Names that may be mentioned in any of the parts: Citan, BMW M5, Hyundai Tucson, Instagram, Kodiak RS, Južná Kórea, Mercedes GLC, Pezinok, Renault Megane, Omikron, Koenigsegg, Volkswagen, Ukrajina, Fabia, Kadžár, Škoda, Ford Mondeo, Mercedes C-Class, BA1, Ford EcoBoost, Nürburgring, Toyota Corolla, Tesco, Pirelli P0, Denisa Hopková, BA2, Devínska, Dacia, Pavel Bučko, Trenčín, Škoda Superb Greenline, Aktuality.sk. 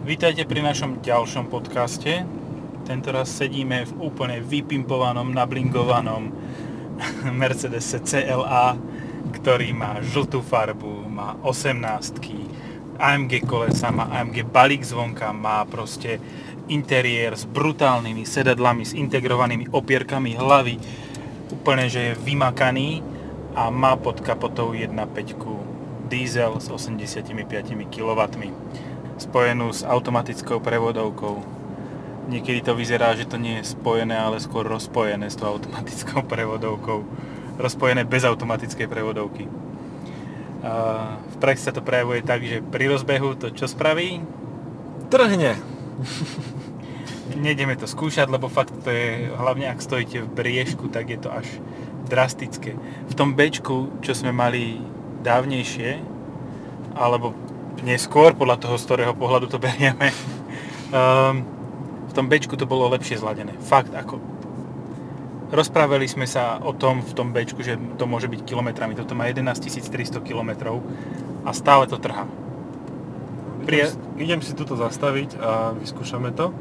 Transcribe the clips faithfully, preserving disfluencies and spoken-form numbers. Vítajte pri našom ďalšom podcaste. Tentoraz sedíme v úplne vypimpovanom, nablingovanom Mercedes cé el á, ktorý má žltú farbu, má osemnástky, á em gé kolesa, má á em gé balík zvonka, má proste interiér s brutálnymi sedadlami, s integrovanými opierkami hlavy, úplne že je vymakaný a má pod kapotou jedna celá päť diesel s osemdesiatpäť kilowattov. Spojenú s automatickou prevodovkou. Niekedy to vyzerá, že to nie je spojené, ale skôr rozpojené s tou automatickou prevodovkou. Rozpojené bez automatickej prevodovky. V praxi sa to prejavuje tak, že pri rozbehu to čo spraví? Trhne! Nejdeme to skúšať, lebo fakt to je, hlavne ak stojíte v briežku, tak je to až drastické. V tom bečku, čo sme mali dávnejšie, alebo neskôr, podľa toho, z ktorého pohľadu to berieme. Um, v tom bečku to bolo lepšie zladené. Fakt, ako... Rozprávali sme sa o tom v tom bečku, že to môže byť kilometrami. Toto má jedenásťtisíctristo kilometrov a stále to trhá. Pri... Idem si tuto zastaviť a vyskúšame to.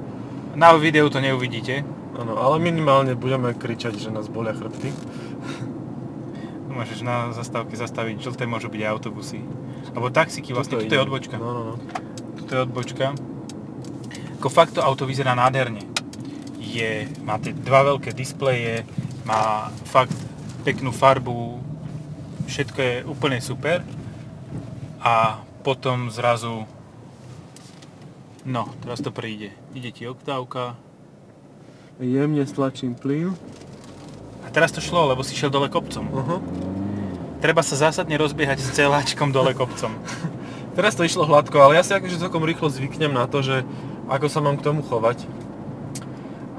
Na videu to neuvidíte. Áno, ale minimálne budeme kričať, že nás bolia chrbty. Môžeš na zastávke zastaviť, žlté môžu byť aj autobusy. Alebo taxíky, vlastne, tuto je odbočka. No, no, no. Tuto je odbočka. Ako fakt to auto vyzerá nádherne. Je, má tie dva veľké displeje, má fakt peknú farbu, všetko je úplne super. A potom zrazu... No, teraz to príde. Ide ti oktávka. Jemne stlačím plyn. A teraz to šlo, lebo si šiel dole kopcom. Uh-huh. Treba sa zásadne rozbiehať s celáčkom dole kopcom. Teraz to išlo hladko, ale ja si akože celkom rýchlo zvyknem na to, že ako sa mám k tomu chovať.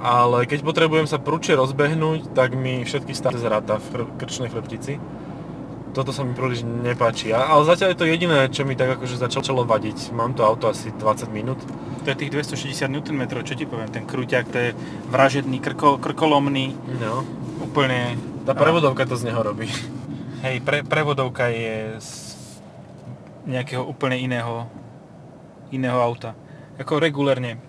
Ale keď potrebujem sa prúčie rozbehnúť, tak mi všetky stále zráta v chr- krčnej chrbtici. Toto sa mi príliš nepáči. Ale zatiaľ je to jediné, čo mi tak akože začalo vadiť. Mám to auto asi dvadsať minút. To je tých dvestošesťdesiat newtonmetrov, čo ti poviem, ten krúťak, to je vražedný, krko- krkolomný. No. Úplne... Tá prevodovka to z neho robí. Hej, pre, prevodovka je z nejakého úplne iného, iného auta. Ako regulérne.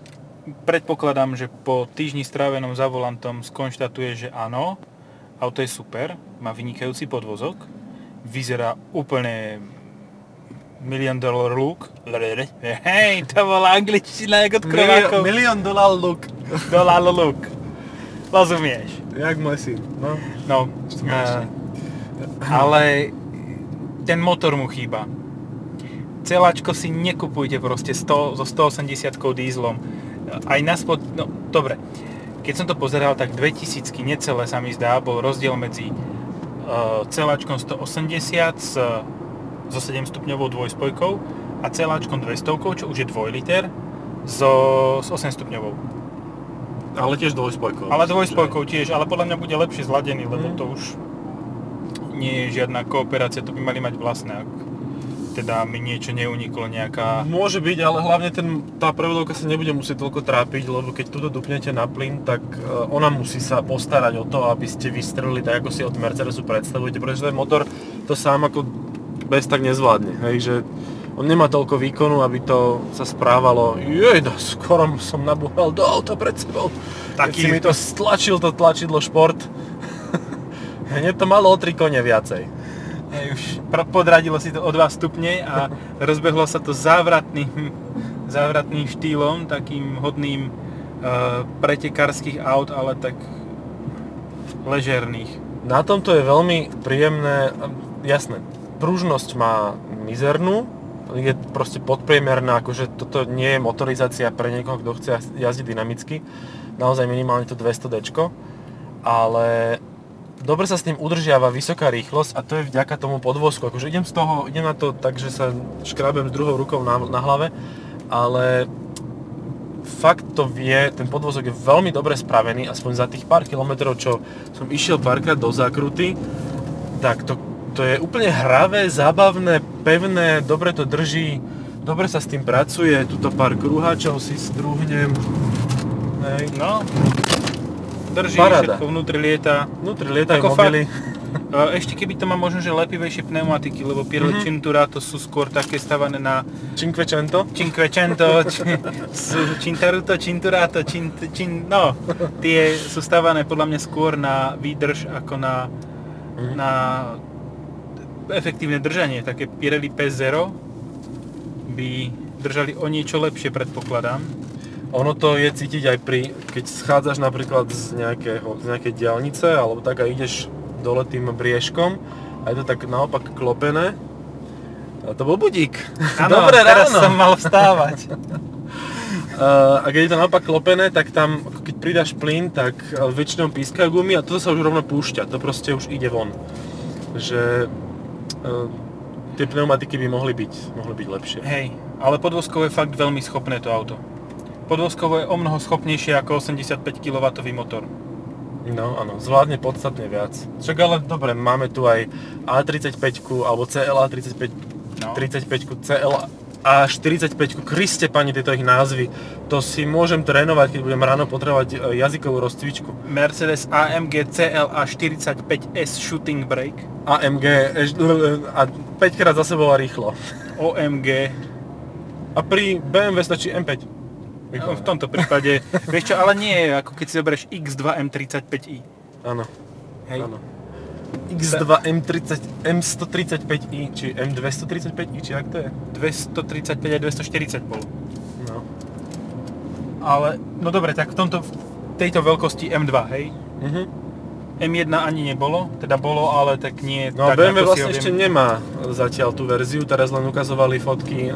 Predpokladám, že po týždni strávenom za volantom skonštatuje, že áno, auto je super, má vynikajúci podvozok, vyzerá úplne milión dolar look. Hej, to bola angličtina jak od krovákov. Milión dolar look. Dolar look. Rozumieš? Jak môj syn, no. No. Ale ten motor mu chýba. Celáčko si nekupujte proste sto, so stoosemdesiatkou dieslom. Aj na spod... No, dobre. Keď som to pozeral, tak dvetisíc necelé sa mi zdá, bol rozdiel medzi uh, celáčkom stoosemdesiat s, so sedemstupňovou dvojspojkou a celáčkom dvesto, čo už je dvojliter so, s osemstupňovou. Ale tiež dvojspojkou. Ale dvojspojkou tiež, ale podľa mňa bude lepšie zladený, lebo to už... nie je žiadna kooperácia, to by mali mať vlastné, ak teda mi niečo neuniklo, nejaká... Môže byť, ale hlavne ten, tá prevodovka sa nebude musieť toľko trápiť, lebo keď tuto dupnete na plyn, tak ona musí sa postarať o to, aby ste vystrelili tak, ako si od Mercedesu predstavujete, pretože ten motor to sám ako bez tak nezvládne, hej, že on nemá toľko výkonu, aby to sa správalo, jejda, skoro som nabúhal do auta pred sebou, taký... keď si mi to stlačil, to tlačidlo šport. Hneď to malo o tri kone viacej. Hej, už podradilo si to o dva stupne a rozbehlo sa to závratným, závratným štýlom, takým hodným uh, pretekárskych aut, ale tak ležerných. Na tomto je veľmi príjemné, jasné, pružnosť má mizernú, je proste podpriemerná, akože toto nie je motorizácia pre niekoho, kto chce jazdiť dynamicky, naozaj minimálne to dvesto dé, ale dobre sa s tým udržiava vysoká rýchlosť a to je vďaka tomu podvozku. Akože idem z toho, idem na to tak, že sa škrábem s druhou rukou na, na hlave, ale fakt to vie, ten podvozok je veľmi dobre spravený, aspoň za tých pár kilometrov, čo som išiel párkrát do zákruty, tak to, to je úplne hravé, zábavné, pevné, dobre to drží, dobre sa s tým pracuje, tuto pár krúhačov si strúhnem. Hej. No. Drží, paráda. Všetko vnútri lieta. Vnútri lieta aj mobily. Fakt, Ešte keby to má možno, že lepivejšie pneumatiky, lebo Pirelli mm-hmm. Cinturato sú skôr také stavané na... Cinquecento? Cinquecento, Cintaruto, Cinturato, cint, cint, no, tie sú stavané podľa mňa skôr na výdrž ako na, mm-hmm. na efektívne držanie. Také Pirelli pé nula by držali o niečo lepšie, predpokladám. Ono to je cítiť aj pri, keď schádzaš napríklad z, nejakého, z nejakej diaľnice, alebo tak a ideš dole tým briežkom a je to tak naopak klopené. A to bol budík. Áno, dobré ráno. Teraz som mal vstávať. A keď je to naopak klopené, tak tam, keď pridáš plyn, tak väčšinou pískajú gumy a toto sa už rovno púšťa, to proste už ide von. Že tie pneumatiky by mohli byť, mohli byť lepšie. Hej, ale podvozkovo je fakt veľmi schopné to auto. Podvozkovo je o mnoho schopnejšie ako osemdesiatpäť kilowattov motor. No áno, zvládne podstatne viac. Však ale dobre, máme tu aj á tridsaťpäť alebo cé el á tridsaťpäť, no. tridsaťpäťku, cé el á štyridsaťpäť, Kriste pani, tieto ich názvy. To si môžem trénovať, keď budem ráno potrebovať jazykovú rozcvičku. Mercedes á em gé cé el á štyridsaťpäť S Shooting Brake. á em gé a päťkrát za sebou a rýchlo. ó em gé. A pri bé em vé stačí em päť. No, v tomto prípade, vieš čo, ale nie je ako keď si zoberieš iks dva em tridsaťpäť i. Áno, hej. Áno. iks dva em tridsať, em stotridsaťpäť i, či em dvestotridsaťpäť i, či jak to je? dvestotridsaťpäť a dvestoštyridsať bol. No. Ale, no dobre, tak v tomto, tejto veľkosti em dva, hej? Mhm. em jedna ani nebolo, teda bolo, ale tak nie... No tak, bé em vé vlastne objem... ešte nemá zatiaľ tú verziu, teraz len ukazovali fotky,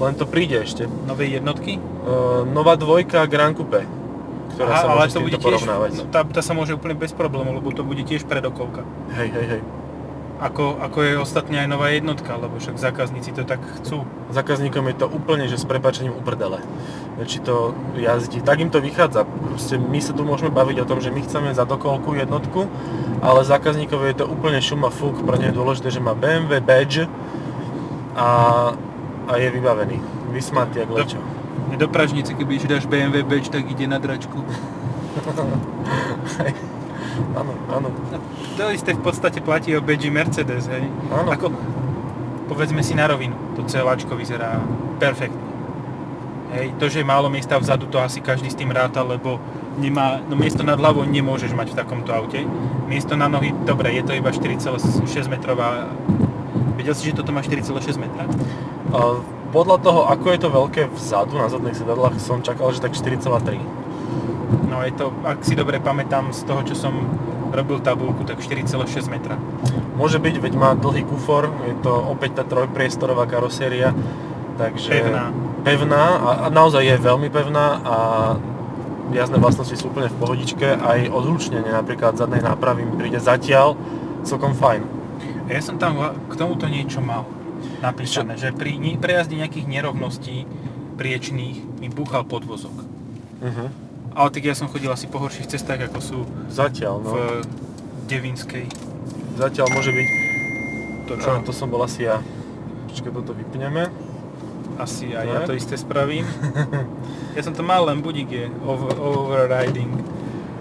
len to príde ešte. Nové jednotky? Uh, nová dvojka Grand Coupe, ktorá Aha, sa môže s týmto tiež, porovnávať. Tá, tá sa môže úplne bez problémov, lebo to bude tiež predokolka. Hej, hej, hej. Ako, ako je ostatne aj nová jednotka, lebo však zákazníci to tak chcú. Zákazníkom je to úplne, že s prepáčením uprdele, či to jazdí. Tak im to vychádza. Proste my sa tu môžeme baviť o tom, že my chceme za dokolku jednotku, ale zákazníkov je to úplne šum a fúk. Pre ne je dôležité, že má bé em vé badge a, a je vybavený. Vysmatý, jak lečo. Do, do Pražnice, keby dáš bé em vé badge, tak ide na dračku. Áno, áno. To isté v podstate platí o badge Mercedes, hej? Áno. Ako, povedzme si na rovinu, to celáčko vyzerá perfektne. Hej, to, že je málo miesta vzadu, to asi každý s tým ráta, lebo nemá, no miesto nad hlavou nemôžeš mať v takomto aute. Miesto na nohy, dobre, je to iba štyri celé šesť metrová. Vedel si, že toto má štyri celé šesť metra? Uh, podľa toho, ako je to veľké vzadu, na zadných sedadlách, som čakal, že tak štyri celé tri. No je to, ak si dobre pamätám z toho, čo som robil tabuľku, tak štyri celé šesť metra. Môže byť, veď má dlhý kufor, je to opäť tá trojpriestorová karoséria, takže... Pevná. Pevná a, a naozaj je veľmi pevná a jazdné vlastnosti sú úplne v pohodičke, aj odhlučnenie napríklad zadnej nápravy mi príde zatiaľ celkom fajn. Ja som tam k tomuto niečo mal napísané, že pri prejazde nejakých nerovností priečných mi búchal podvozok. Uh-huh. Ale tak ja som chodil asi po horších cestách, ako sú zatiaľ, no. V Devínskej. Zatiaľ môže byť... To čo? No, to som bol asi ja. Počkaj, toto vypneme. Asi aj no, ja to isté spravím. Ja som to mal, len budík je over, overriding.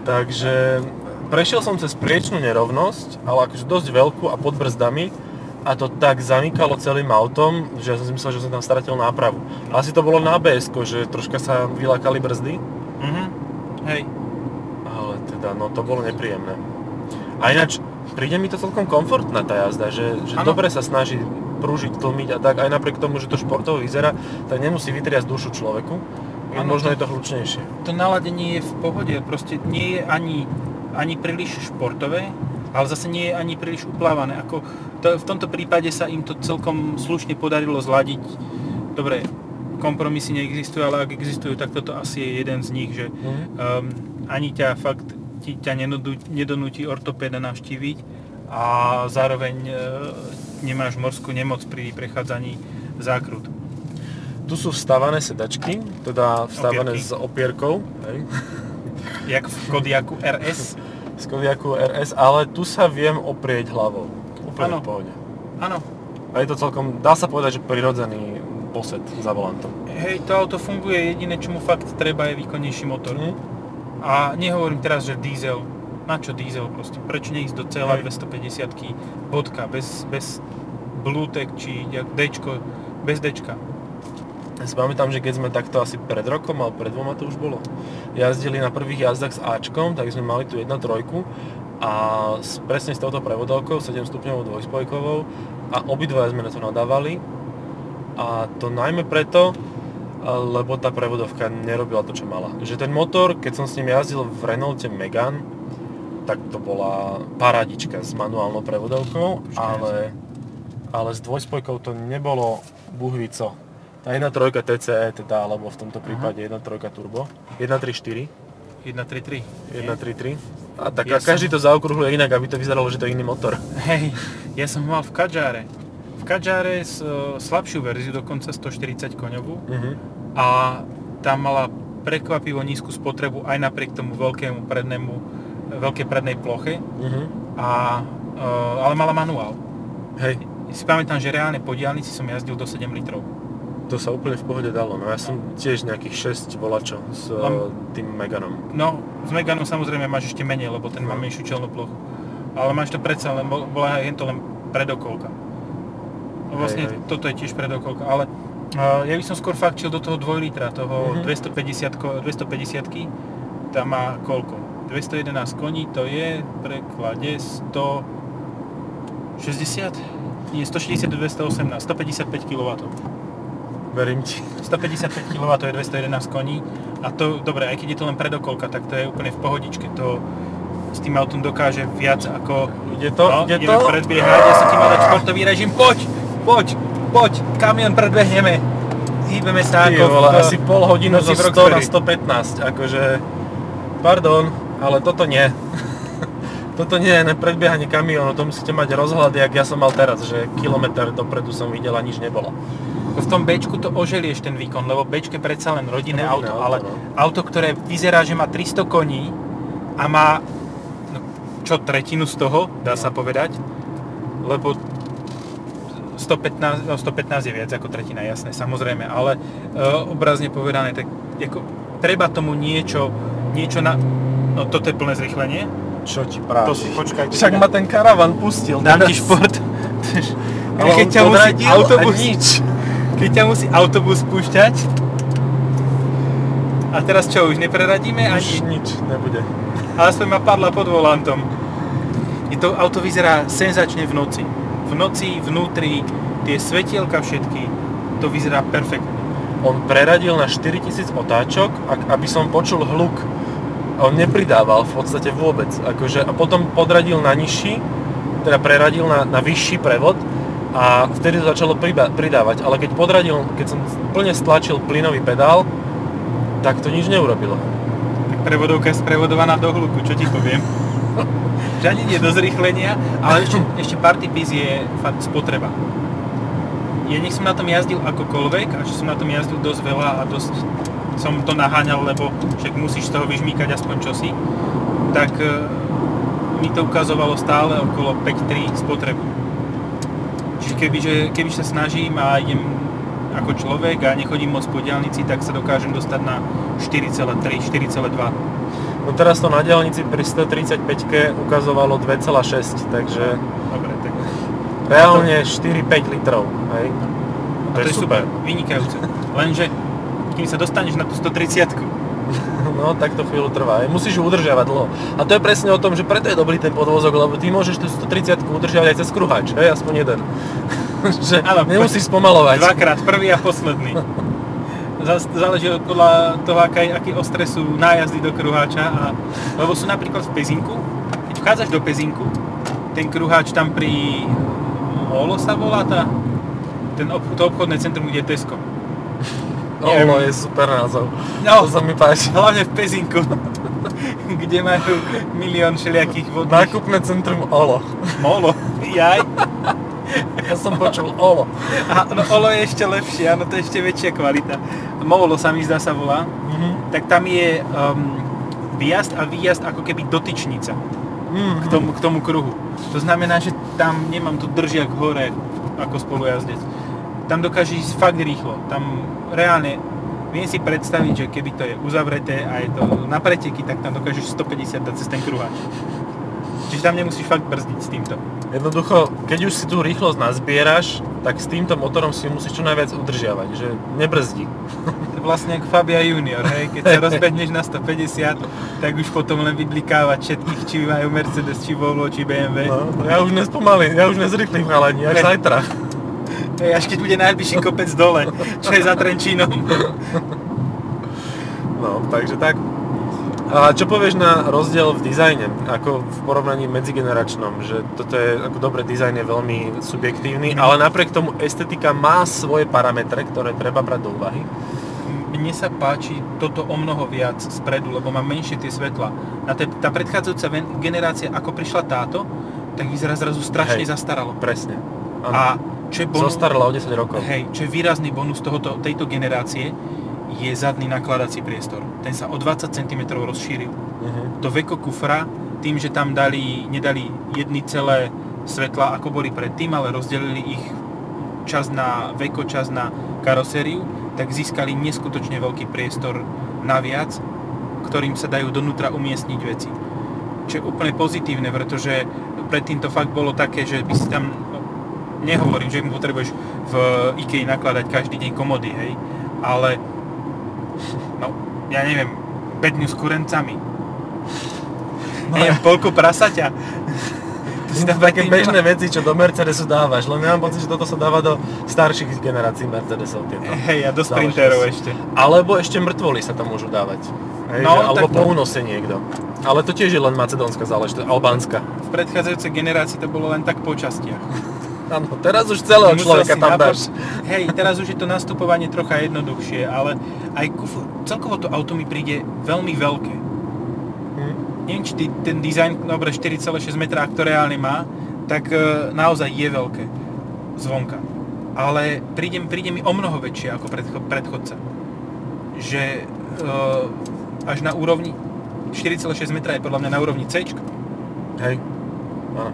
Takže prešiel som cez priečnú nerovnosť, ale akože dosť veľkú a pod brzdami. A to tak zamykalo celým autom, že ja som si myslel, že som tam stratil nápravu. Asi to bolo na á bé esko, že troška sa vylákali brzdy. Mhm, hej. Ale teda, no to bolo nepríjemné. A ináč, príde mi to celkom komfortná tá jazda, že, že dobre sa snaží prúžiť, tlmiť a tak, aj napriek tomu, že to športovo vyzerá, tak nemusí vytriasť dušu človeku. A ano, možno to, je to hlučnejšie. To naladenie je v pohode, proste nie je ani, ani príliš športové, ale zase nie je ani príliš uplávané. Ako to, v tomto prípade sa im to celkom slušne podarilo zladiť. Dobre, kompromisy neexistujú, ale ak existujú, tak toto asi je jeden z nich, že mm. um, ani ťa fakt ti, ťa nedonúti ortopéda navštíviť a zároveň e, nemáš morskú nemoc pri prechádzaní zákrut. Tu sú vstávané sedačky, teda vstávané opierky s opierkou. Hej. Jak v Kodiaku er es. Z Kodiaku er es, ale tu sa viem oprieť hlavou. Úplne v pohode. Áno. A je to celkom, dá sa povedať, že prirodzený posed za volantom. Hej, to auto funguje, jediné, čo mu fakt treba, je výkonnejší motor. Mm. A nehovorím teraz, že diesel na čo diesel proste? Prečo neísť do celá dvestopäťdesiatky bodka, bez, bez Bluetech či Dčko, bez Dčka? Ja si pamätám, že keď sme takto asi pred rokom, ale pred dvoma to už bolo, jazdili na prvých jazdách s Ačkom, tak sme mali tu jedna tri a presne s touto prevodovkou, sedemstupňovou dvojspojkovou, a obidva sme na to nadávali, a to najmä preto, lebo tá prevodovka nerobila to, čo mala. Že ten motor, keď som s ním jazdil v Renaulte Megane, tak to bola paradička s manuálnou prevodovkou, ale, ale s dvojspojkou to nebolo buhvico. Tá jedna tri té cé é teda, alebo v tomto prípade jedna tri turbo, jedna tri štyri. jedna tri tri. jedna tri tri. A tak ja každý som... to zaokrúhľuje inak, aby to vyzeralo, že to je iný motor. Hej, ja som mal v Kadžáre. V Kadžáre s slabšiu verziu, dokonca stoštyridsať koňovú, uh-huh. a tá mala prekvapivo nízku spotrebu aj napriek tomu veľkému prednému, veľkej prednej ploche, uh-huh. a, ale mala manuál. Hej. Si pamätám, že reálne po diaľnici som jazdil do sedem litrov. To sa úplne v pohode dalo, no ja som tiež nejakých šesť volačov s no, tým Meganom. No, s Meganom samozrejme máš ešte menej, lebo ten no. má menšiu čelnú plochu. Ale máš to predsa len, bola jen to len predokolka. Vlastne hej, hej. toto je tiež predokolka, ale uh, ja by som skôr fakčil do toho dvojlitra, toho mm-hmm. dvestopäťdesiatky, tam má koľko? dvestojedenásť koní, to je v preklade stošesťdesiat? Nie, stošesťdesiat do dvestoosemnásť, stopäťdesiatpäť kilowattov. Verím ti. stopäťdesiatpäť kilowattov je dvestojedenásť koní a to, dobre, aj keď je to len predokolka, tak to je úplne v pohodičke, to s tým autom dokáže viac ako... Ide to? No, ide ideme to? Predbiehať, ja sa tým dať športový režim, poď, poď, poď, kamion predbehneme, hýbeme sa ako... Vole, asi pol hodinu zo sto na stopätnásť, akože, pardon, ale toto nie. Toto nie je predbiehanie kamionu, to musíte mať rozhľad, jak ja som mal teraz, že kilometr dopredu som videl a nič nebolo. V tom Bčku to oželieš ten výkon, lebo Bčke predsa len rodinné auto, auto, ale no. auto, ktoré vyzerá, že má tristo koní a má no, čo tretinu z toho, dá no. sa povedať, lebo stopätnásť, no, stopätnásť je viac ako tretina, jasné, samozrejme, ale e, obrazne povedané, tak ako, treba tomu niečo, niečo na... No toto je plné zrýchlenie. Čo ti práviš? Však ma ten karavan pustil. Dám ti šport. Ale on podradil autobus... a nič. Keď ťa musí autobus spúšťať. A teraz čo, už nepreradíme? Už ani... nič nebude. Ale aspoň ma padla pod volantom. I to auto vyzerá senzačne v noci. V noci, vnútri, tie svetielka všetky, to vyzerá perfektne. On preradil na štyritisíc otáčok, aby som počul hluk. On nepridával v podstate vôbec. Akože, a potom podradil na nižší, teda preradil na, na vyšší prevod. A vtedy to začalo priba- pridávať, ale keď podradil, keď som plne stlačil plynový pedál, tak to nič neurobilo. Tak prevodovka je sprevodovaná do hluku, čo ti poviem. Žiadne nie do zrýchlenia, ale ešte, ešte party piece je fakt spotreba. Ja nech som na tom jazdil akokoľvek, a že som na tom jazdil dosť veľa a dosť som to naháňal, lebo však musíš z toho vyžmýkať aspoň čosi, tak e, mi to ukazovalo stále okolo päť tri spotrebu. Čiže kebyže, kebyže sa snažím a idem ako človek a nechodím moc po diaľnici, tak sa dokážem dostať na štyri tri, štyri dva. No teraz to na diaľnici pri stotridsaťpäťke ukazovalo dva šesť, takže... Dobre, tak... Reálne štyri päť litrov, hej? A to je super. Vynikajúce. Lenže, kým sa dostaneš na tú stotridsiatku... No, tak to chvíľu trvá. Musíš ju udržiavať dlho. A to je presne o tom, že preto je dobrý ten podvozok, lebo ty môžeš tú stotridsiatku udržiavať aj cez kruhač, hej, aspoň jeden. Že áno, nemusíš spomalovať. Dvakrát, prvý a posledný. Záleží od toho, aký, aký ostré sú nájazdy do kruháča. A, lebo sú napríklad v Pezinku, keď vchádzaš do Pezinku, ten kruháč tam pri Olo sa volá, tá, ten, to obchodné centrum, kde je Tesco. Olo je super názov, no, to sa mi páči. Hlavne v Pezinku, kde majú milión všelijakých vodných... Nákupné centrum Olo. Olo? Jaj. Ja som počul Olo. A, no, Olo je ešte lepšie, áno, to je ešte väčšia kvalita. Molo sa mi zdá sa volá. Mm-hmm. Tak tam je um, výjazd a výjazd ako keby dotyčnica, mm-hmm. k, tomu, k tomu kruhu. To znamená, že tam nemám tu držiak hore ako spolujazdec. Tam dokáže ísť fakt rýchlo. Tam reálne viem si predstaviť, že keby to je uzavreté a je to na preteky, tak tam dokážeš stopäťdesiat dať cez ten kruháč. Čiže tam nemusíš fakt brzdiť s týmto. Jednoducho, keď už si tú rýchlosť nazbieraš, tak s týmto motorom si musíš čo najviac udržiavať, že nebrzdí. Vlastne ako Fabia Junior, hej, keď sa rozbedneš na stopäťdesiat, tak už potom len vyblikávať všetkých, či majú Mercedes, či Volvo, či bé em vé. No, ja už nespomalím, ja už nezrychlím, ale ani až zajtra. Hej, až keď bude najbližší kopec dole, čo je za Trenčínom. No, takže tak. A čo povieš na rozdiel v dizajne, ako v porovnaní medzigeneračnom, že toto je, ako dobre, dizajn je veľmi subjektívny, ale napriek tomu estetika má svoje parametre, ktoré treba brať do úvahy. Mne sa páči toto o mnoho viac spredu, lebo má menšie tie svetla. Tá predchádzajúca generácia, ako prišla táto, tak vyzerá zrazu strašne Hej, zastaralo. Presne. A čo je bonus, zostarla o desať rokov. Hej, čo je výrazný bonus tohoto, tejto generácie, je zadný nakladací priestor. Ten sa o dvadsať centimetrov rozšíril. Uh-huh. To veko kufra, tým, že tam dali, nedali jedny celé svetla, ako boli predtým, ale rozdelili ich čas na veko, čas na karosériu, tak získali neskutočne veľký priestor naviac, ktorým sa dajú donútra umiestniť veci. Čo je úplne pozitívne, pretože predtým to fakt bolo také, že by si tam, nehovorím, že mu potrebuješ v IKEA nakladať každý deň komody, hej, ale no, ja neviem, bedňu s kurencami. No, neviem, ja... polku prasaťa. To sú také bežné veci, čo do Mercedesu dávaš, len mám pocit, že toto sa dáva do starších generácií Mercedesov. Hej, a do Sprinterov ešte. Alebo ešte mŕtvoly sa tam môžu dávať. Hej, no, že, alebo po únose niekto. Ale to tiež je len macedónska záležitosť, albánska. V predchádzajúcej generácii to bolo len tak po častiach. Áno, teraz už celého človeka tam dáš. Hej, teraz už je to nastupovanie trocha jednoduchšie, ale aj kufr, celkovo to auto mi príde veľmi veľké. Hm. Neviem, či ten dizajn, dobre, štyri celé šesť metra, ktoré reálne má, tak e, naozaj je veľké zvonka. Ale príde, príde mi o mnoho väčšie ako predcho, predchodca. Že e, až na úrovni, štyri celé šesť metra je podľa mňa na úrovni C. Hej, áno.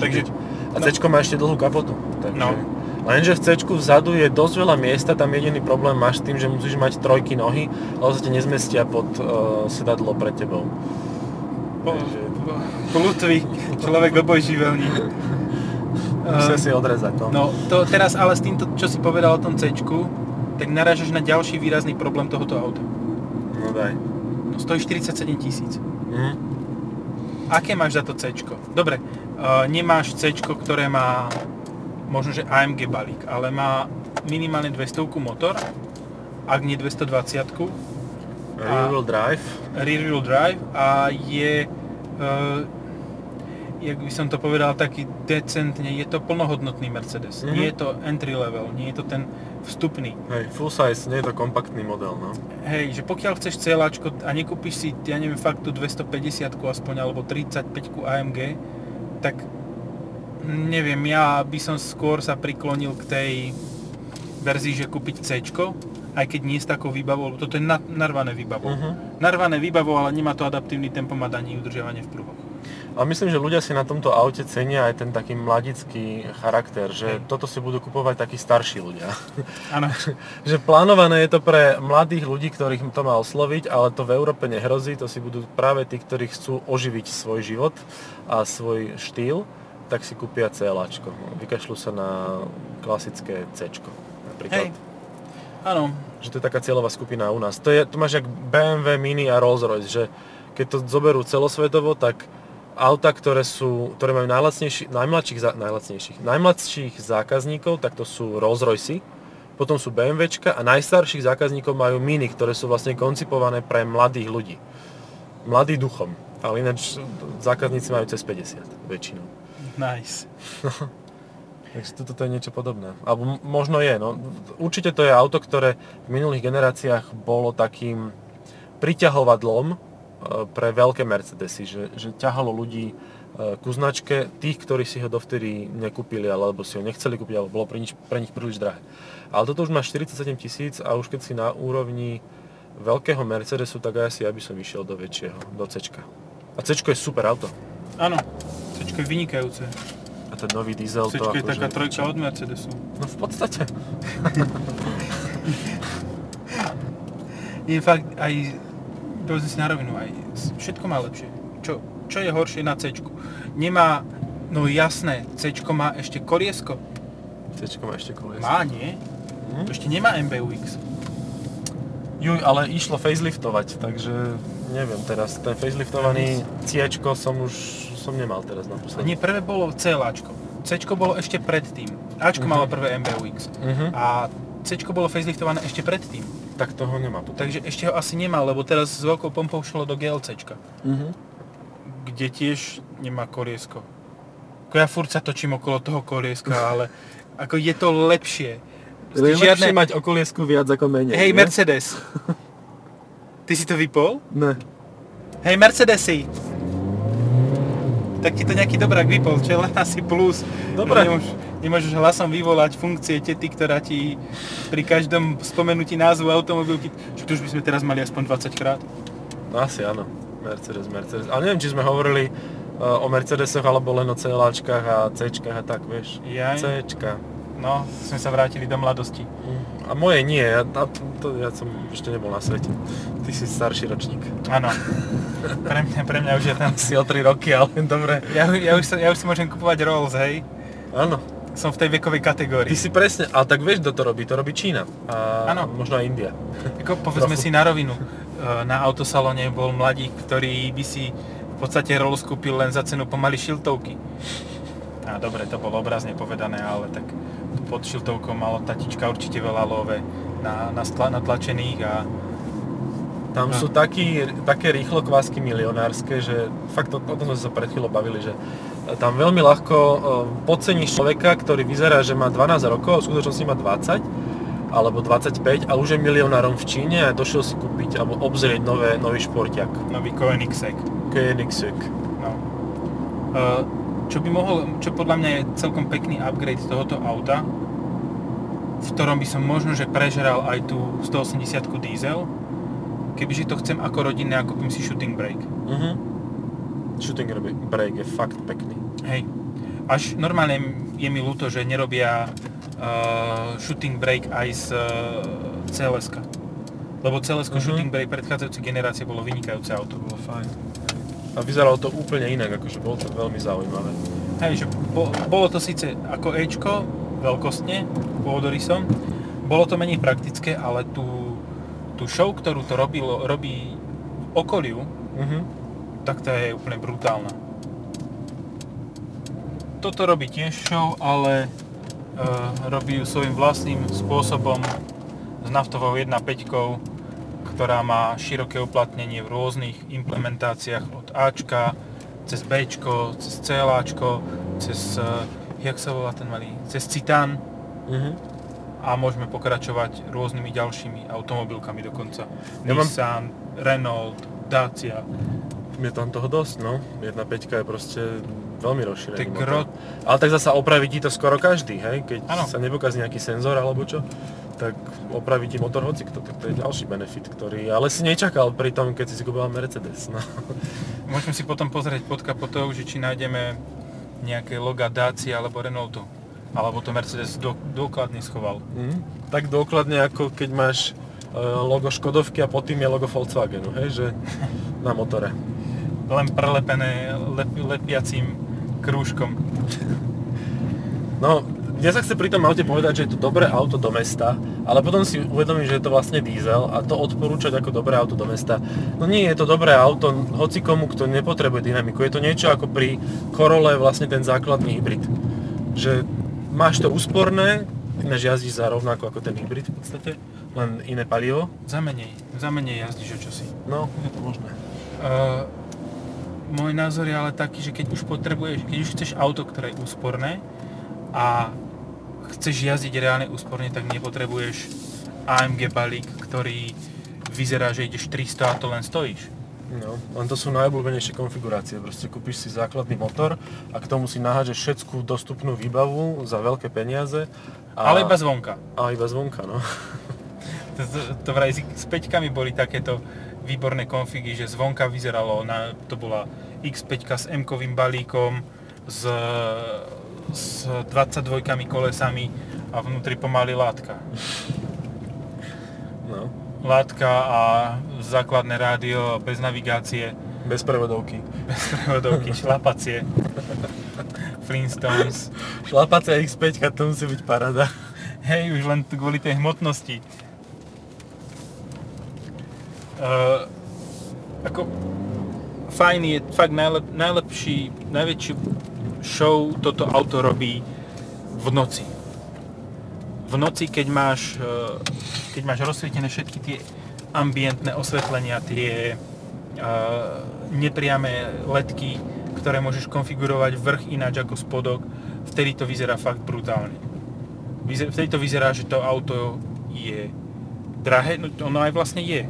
Takže... Byť. A C-čko má ešte dlhú kapotu, takže... No. Lenže v C-čku vzadu je dosť veľa miesta, tam jediný problém máš s tým, že musíš mať trojky nohy, ale sa te nezmestia pod uh, sedadlo pred tebou. Po, takže... po, po ľutvi, človek obojživelník. Musel si odrezať, no. No, to teraz ale s týmto, čo si povedal o tom C-čku, tak narážaš na ďalší výrazný problém tohoto auta. No daj. No, stojí štyridsaťsedem tisíc. Mhm. Aké máš za to C-čko? Dobre. Uh, nemáš C-čko, ktoré má možno, že á em gé balík, ale má minimálne dvestovku motor, ak nie dvestodvadsiatku. Rear wheel drive. Rear wheel drive a je, uh, jak by som to povedal, taký decentne, je to plnohodnotný Mercedes. Mm-hmm. Nie je to entry level, nie je to ten vstupný. Hej, full size, nie je to kompaktný model, no. Hej, že pokiaľ chceš celáčko a nekúpiš si, ja neviem, fakt tú dvestopäťdesiatku aspoň, alebo tridsaťpäťku á em gé, tak neviem, ja by som skôr sa priklonil k tej verzii, že kúpiť C-čko, aj keď nie s takou výbavou, lebo toto je narvané výbavou. Uh-huh. Narvané výbavou, ale nemá to adaptívny tempomat ani udržiavanie v pruhoch. A myslím, že ľudia si na tomto aute cenia aj ten taký mladický charakter, že toto si budú kupovať takí starší ľudia. Áno. Že plánované je to pre mladých ľudí, ktorých to má osloviť, ale to v Európe nehrozí, to si budú práve tí, ktorí chcú oživiť svoj život a svoj štýl, tak si kúpia cé el áčko. Vykašľú sa na klasické céčko napríklad. Hej. Áno. Že to je taká cieľová skupina u nás. To je, to máš jak bé em vé Mini a Rolls-Royce, že keď to zoberú celosvetovo, tak auta, ktoré sú, ktoré majú najlacnejších, najmladších, najlacnejších, najmladších zákazníkov, tak to sú Rolls-Royce, potom sú BMWčka a najstarších zákazníkov majú Mini, ktoré sú vlastne koncipované pre mladých ľudí. Mladý duchom, ale ináč zákazníci majú cez päťdesiat väčšinou. Nice. Takže toto to je niečo podobné. Alebo možno je, no. Určite to je auto, ktoré v minulých generáciách bolo takým priťahovadlom pre veľké Mercedesy, že, že ťahalo ľudí ku značke, tých, ktorí si ho dovtedy nekúpili, alebo si ho nechceli kúpiť, alebo bolo pre nich, pre nich príliš drahé. Ale toto už má štyridsaťsedem tisíc a už keď si na úrovni veľkého Mercedesu, tak asi ja by som išiel do väčšieho, do C-čka. A C-čko je super auto. Áno, C-čko je vynikajúce. A ten nový diesel... C-čko je taká trojka od Mercedesu. No v podstate. Je fakt aj... Povedzme si na rovinu, aj všetko má lepšie. Čo čo je horšie na C-čku? Nemá, no jasné, C-čko má ešte koliesko. C-čko má ešte koliesko. Má, nie? Hm? Ešte nemá M B U X. Juj, ale išlo faceliftovať, takže neviem teraz, ten faceliftovaný C-čko som už som nemal teraz naposledy. Nie, prvé bolo C-láčko. C-čko bolo ešte predtým. Ačko uh-huh. malo prvé M B U X. Uh-huh. A C-čko bolo faceliftované ešte predtým. Tak toho nemá potom. Takže ešte ho asi nemal, lebo teraz s veľkou pompou šlo do GLCčka. Uh-huh. Kde tiež nemá koriesko. Ako ja furt sa točím okolo toho korieska, ale ako je to lepšie. Je lepšie mať o koliesku viac ako menej. Hej, ne? Mercedes. Ty si to vypol? Ne. Hej, Mercedesy. Tak ti to nejaký dobrák vypol, čo je len asi plus. Dobre. Nemôžeš hlasom vyvolať funkcie tety, ktorá ti pri každom spomenutí názvu automobilky... Čo to už by sme teraz mali aspoň dvadsať krát. No asi áno. Mercedes, Mercedes. Ale neviem, či sme hovorili uh, o Mercedesoch, alebo len o CLAčkách a Cčkách a tak, vieš. Jaj. Cčka. No, sme sa vrátili do mladosti. A moje nie. Ja, to, ja som ešte nebol na svete. Ty si starší ročník. Áno. Pre mňa, pre mňa už je tam... Si o tri roky, ale dobre. Ja, ja, už som, ja už si môžem kupovať Rolls, hej? Áno. Som v tej vekovej kategórii. Ty si presne, ale tak vieš, kto to robí? To robí Čína. A ano. Možno aj India. Ako, povedzme si na rovinu. Na autosalóne bol mladík, ktorý by si v podstate Rolls kúpil len za cenu pomaly šiltovky. A dobre, to bolo obrazne povedané, ale tak pod šiltovkou malo tatička určite veľa love na, na stla, natlačených a... Tam sú taký, také rýchlokvásky milionárske, že fakt o tom sme sa pred chvíľou bavili, že tam veľmi ľahko podceníš človeka, ktorý vyzerá, že má dvanásť rokov, a v skutočnosti má dvadsať alebo dvadsaťpäť a už je milionárom v Číne a došiel si kúpiť alebo obzrieť nové, nový športiak. Nový Koenigsegg. Koenigsegg. No. Čo by mohol, čo podľa mňa je celkom pekný upgrade tohoto auta, v ktorom by som možno, že prežral aj tú stoosemdesiatku diesel, kebyže to chcem ako rodinné a kúpim si Shooting Brake. Uh-huh. Shooting Brake je fakt pekný. Hej. Až normálne je mi ľúto, že nerobia uh, Shooting Brake aj z uh, cé el eska. Lebo cé el esko uh-huh. Shooting Brake predchádzajúcej generácie bolo vynikajúce auto. Bolo fajn. A vyzeralo to úplne inak, akože bolo to veľmi zaujímavé. Hej, že bo, bolo to síce ako Ečko, veľkostne, pôdorysom. Bolo to menej praktické, ale tu tú show, ktorú to robilo, robí okoliu, uh-huh. tak tá je úplne brutálna. Toto robí tiež show, ale e, robí ju svojím vlastným spôsobom s naftovou jedna celá päť, ktorá má široké uplatnenie v rôznych implementáciách od Ačka, cez Bčko, cez CLAčko, cez, jak sa volá ten malý, cez Citan. Uh-huh. A môžeme pokračovať rôznymi ďalšími automobilkami dokonca. Ja Nissan, mám... Renault, Dacia. Je tam toho dosť, no. jedna celá päť je proste veľmi rozšírený motor. Ale tak zasa opraví ti to skoro každý, hej? Keď ano. Sa nepokazí nejaký senzor alebo čo, tak opraví ti motor hocikto. Tak to je ďalší benefit, ktorý ale si nečakal pri tom, keď si kúpil Mercedes. No. Môžeme si potom pozrieť pod kapotou, že či nájdeme nejaké loga Dacia alebo Renaultu. Alebo to Mercedes do, dôkladne schoval. Mm, tak dôkladne, ako keď máš e, logo Škodovky a pod tým je logo Volkswagenu, hej, že na motore. Len prelepené lep, lepiacím krúžkom. No, ja sa chcem pri tom aute povedať, že je to dobré auto do mesta, ale potom si uvedomím, že je to vlastne diesel a to odporúčať ako dobré auto do mesta. No nie, je to dobré auto hocikomu, kto nepotrebuje dynamiku. Je to niečo ako pri Corolle vlastne ten základný hybrid. Že máš to úsporné, než jazdíš za rovnako ako ten hybrid v podstate, len iné palivo. Za menej, za menej jazdíš o čosi. No, je to možné. Uh, môj názor je ale taký, že keď už potrebuješ, keď už chceš auto, ktoré je úsporné a chceš jazdiť reálne úsporne, tak nepotrebuješ á em gé balík, ktorý vyzerá, že ideš tristo a to len stojíš. No, len to sú najobľúbenejšie konfigurácie, proste kúpiš si základný motor a k tomu si nahážeš všetkú dostupnú výbavu za veľké peniaze. A... Ale iba zvonka. A iba zvonka, no. To, to, to vraj s päťkami boli takéto výborné konfigy, že zvonka vyzeralo, na, to bola iks päť s M-kovým balíkom, s, s dvadsaťdva kolesami a vnútri pomaly látka. No. Látka a základné rádio bez navigácie. Bez prevodovky. Bez prevodovky, šlapacie. Flintstones. Šlapacia iks päť, to musí byť paráda. Hej, už len kvôli tej hmotnosti. Uh, ako fajn je, fakt najlep, najlepší, najväčší show toto auto robí v noci. V noci, keď máš, uh, keď máš rozsvietené všetky tie ambientné osvetlenia, tie nepriame ledky, ktoré môžeš konfigurovať vrch ináč ako spodok, vtedy to vyzerá fakt brutálne. Vtedy to vyzerá, že to auto je drahé, no ono aj vlastne je.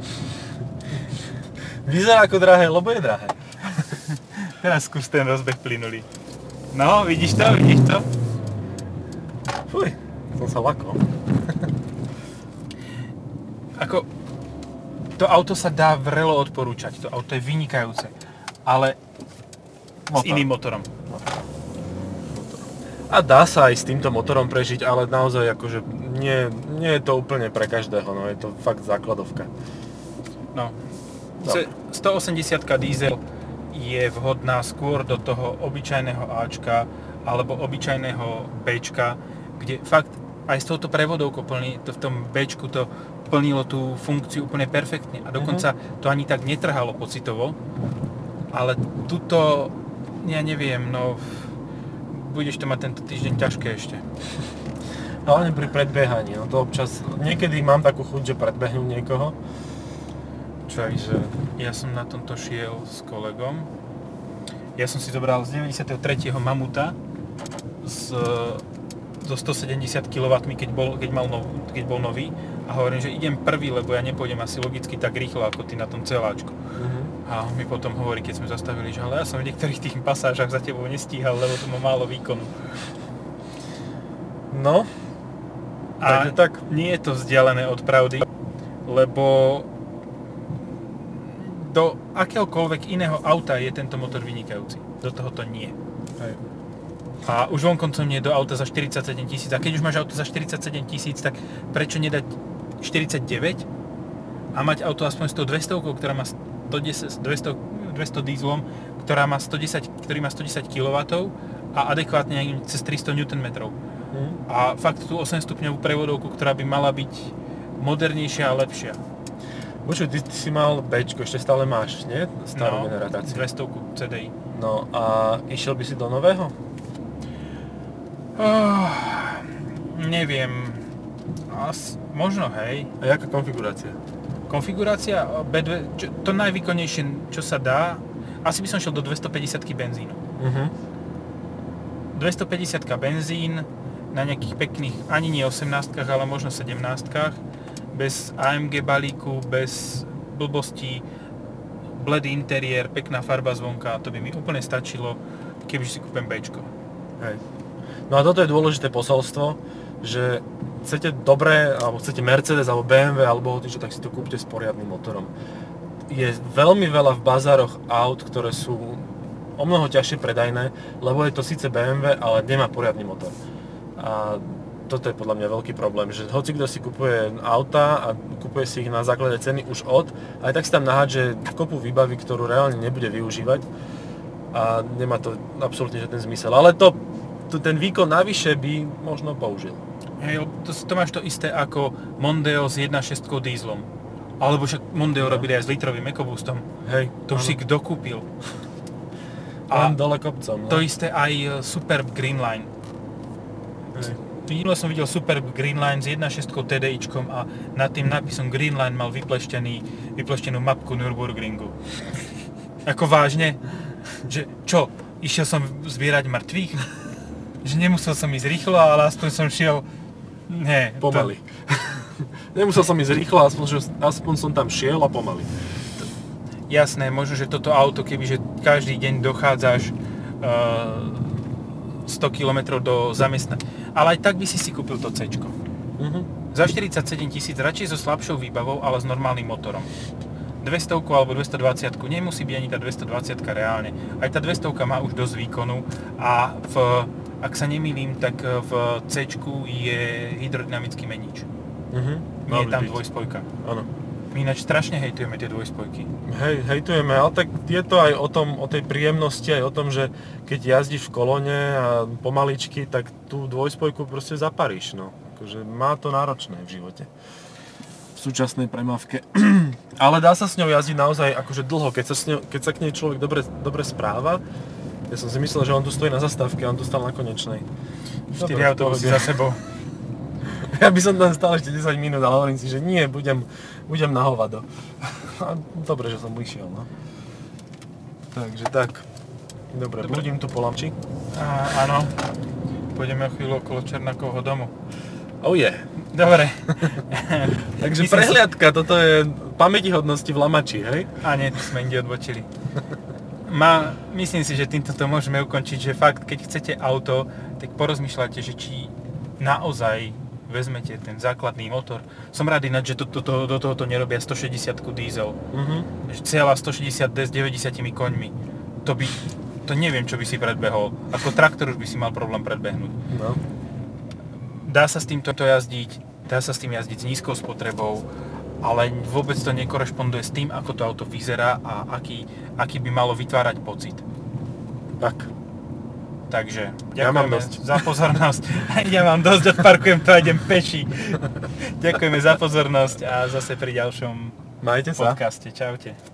Vyzerá ako drahé, lebo je drahé. Teraz skús ten rozbeh plynulý. No, vidíš to, vidíš to? Fuj, som sa lakol. Ako to auto sa dá vrelo odporúčať, to auto je vynikajúce, ale motor. S iným motorom. Motor. Motor. A dá sa aj s týmto motorom prežiť, ale naozaj akože nie, nie je to úplne pre každého, no je to fakt základovka. No, no. stoosemdesiatka diesel je vhodná skôr do toho obyčajného Ačka alebo obyčajného Bčka, kde fakt aj s touto prevodovkou plný, to v tom Bčku to plnilo tú funkciu úplne perfektne a dokonca to ani tak netrhalo pocitovo, ale tuto, ja neviem, no budeš to mať tento týždeň ťažké ešte. Hlavne pri predbiehaní, no to občas, niekedy mám takú chuť, že predbehnem niekoho. Čo je, ja som na tomto šiel s kolegom, ja som si zobral z deväťdesiattri mamuta z zo stosedemdesiat kilowattov, keď bol, keď mal nov, keď bol nový, a hovorím, že idem prvý, lebo ja nepôjdem asi logicky tak rýchlo ako ty na tom celáčku. Uh-huh. A on mi potom hovorí, keď sme zastavili, že ale ja som v niektorých tých pasážach za tebou nestíhal, lebo to má málo výkonu. No, a takže tak nie je to vzdialené od pravdy, lebo do akéhokoľvek iného auta je tento motor vynikajúci. Do tohoto nie. Hej. A už vonkoncom nie do auta za štyridsaťsedem tisíc. A keď už máš auto za štyridsaťsedem tisíc, tak prečo nedať štyridsaťdeväť a mať auto aspoň s tou dvestovkou, ktorá má stodesať, dvesto, dvesto dieselom, ktorá má stodesať, ktorý má stodesať kilowattov a adekvátne cez tristo newton metrov. Mm. A fakt tú osemstupňovú prevodovku, ktorá by mala byť modernejšia a lepšia. Bože, ty si mal Bčko, ešte stále máš, nie? Starú no, generáciu. dvesto cé dé í. No a išiel by si do nového? Oh, neviem, As, možno hej. A jaká konfigurácia? Konfigurácia bé dva, čo, to najvýkonnejšie, čo sa dá, asi by som šiel do dvestopäťdesiatky benzínu. Uh-huh. dvestopäťdesiatka benzín na nejakých pekných, ani nie osemnáctkach, ale možno sedemnáctkach, bez á em gé balíku, bez blbostí, bledý interiér, pekná farba zvonka, to by mi úplne stačilo, keby si kúpem Bčko. Hej. No a toto je dôležité posolstvo, že chcete dobré, alebo chcete Mercedes, alebo bé em vé, alebo niečo, tak si to kúpte s poriadnym motorom. Je veľmi veľa v bazároch aut, ktoré sú o mnoho ťažšie predajné, lebo je to síce bé em vé, ale nemá poriadny motor. A toto je podľa mňa veľký problém, že hoci kto si kupuje auta a kupuje si ich na základe ceny už od, aj tak si tam nahádže kopu výbavy, ktorú reálne nebude využívať a nemá to absolútne žiaden zmysel. Ale to ten výkon navyše by možno použil. Hej, to, to máš to isté ako Mondeo s jedna šesť dieslom. Alebo však Mondeo no. robili aj s litrovým EcoBoostom. Hej. To už ano. Si kdo kúpil. A mám dole kopcom. No. To isté aj Superb Greenline. Minule som videl Superb Greenline s jedna šesť té dé íčkom a nad tým nápisom Greenline mal vypleštenú mapku Nürburgringu. Ako vážne? Že čo? Išiel som zbierať mŕtvych? Že nemusel som ísť rýchlo, ale aspoň som šiel... Nie, pomaly. To... Nemusel som ísť rýchlo, aspoň, že, aspoň som tam šiel a pomaly. To... Jasné, možno, že toto auto, kebyže každý deň dochádzaš uh, sto kilometrov do zamestnania. Ale aj tak by si si kúpil to C-čko. Uh-huh. Za štyridsaťsedem tisíc, radšej so slabšou výbavou, ale s normálnym motorom. dvestovku alebo dvestodvadsiatku, nemusí byť ani tá dvestodvadsiatka reálne. Aj tá dvestovka má už dosť výkonu a v... Ak sa nemýlim, tak v C-čku je hydrodynamický menič. Uh-huh. Nie je tam dvojspojka. Áno. My ináč strašne hejtujeme tie dvojspojky. Hej, hejtujeme, ale tak je to aj o tom, o tej príjemnosti, aj o tom, že keď jazdíš v kolone a pomaličky, tak tú dvojspojku proste zaparíš, no. Akože má to náročné v živote. V súčasnej premávke. Ale dá sa s ňou jazdiť naozaj akože dlho, keď sa, s ňou, keď sa k nej človek dobre, dobre správa. Ja som si myslel, že on tu stojí na zastávke, on tu stal na konečnej. štyri autobusy za sebou. Ja by som tam stál ešte desať minút, ale hovorím si, že nie, budem, budem na hovado. Dobre, že som išiel, no. Takže tak. Dobre, Dobre. Budím tu po Lamči. A, áno. Pôjdeme chvíľu okolo Černákovho domu. Oh je. Yeah. Dobre. Takže myslím prehliadka, si... toto je pamätihodnosti v Lamači, hej? A nie, tu sme inde odbočili. Má, myslím si, že týmto to môžeme ukončiť, že fakt, keď chcete auto, tak porozmýšľate, že či naozaj vezmete ten základný motor. Som rád ináč, že do, do, do, do tohoto nerobia stošesťdesiatku diesel. Mm-hmm. Celá stošesťdesiatka s deväťdesiatimi koňmi. To by, to neviem, čo by si predbehol. Ako traktor už by si mal problém predbehnúť. No. Dá sa s týmto jazdiť, dá sa s tým jazdiť s nízkou spotrebou, ale vôbec to nekorešponduje s tým, ako to auto vyzerá a aký, aký by malo vytvárať pocit. Tak. Takže ďakujeme ja za pozornosť. Ja mám dosť, odparkujem to a idem peši. Ďakujeme za pozornosť a zase pri ďalšom Majte podcaste. Sa. Čaute.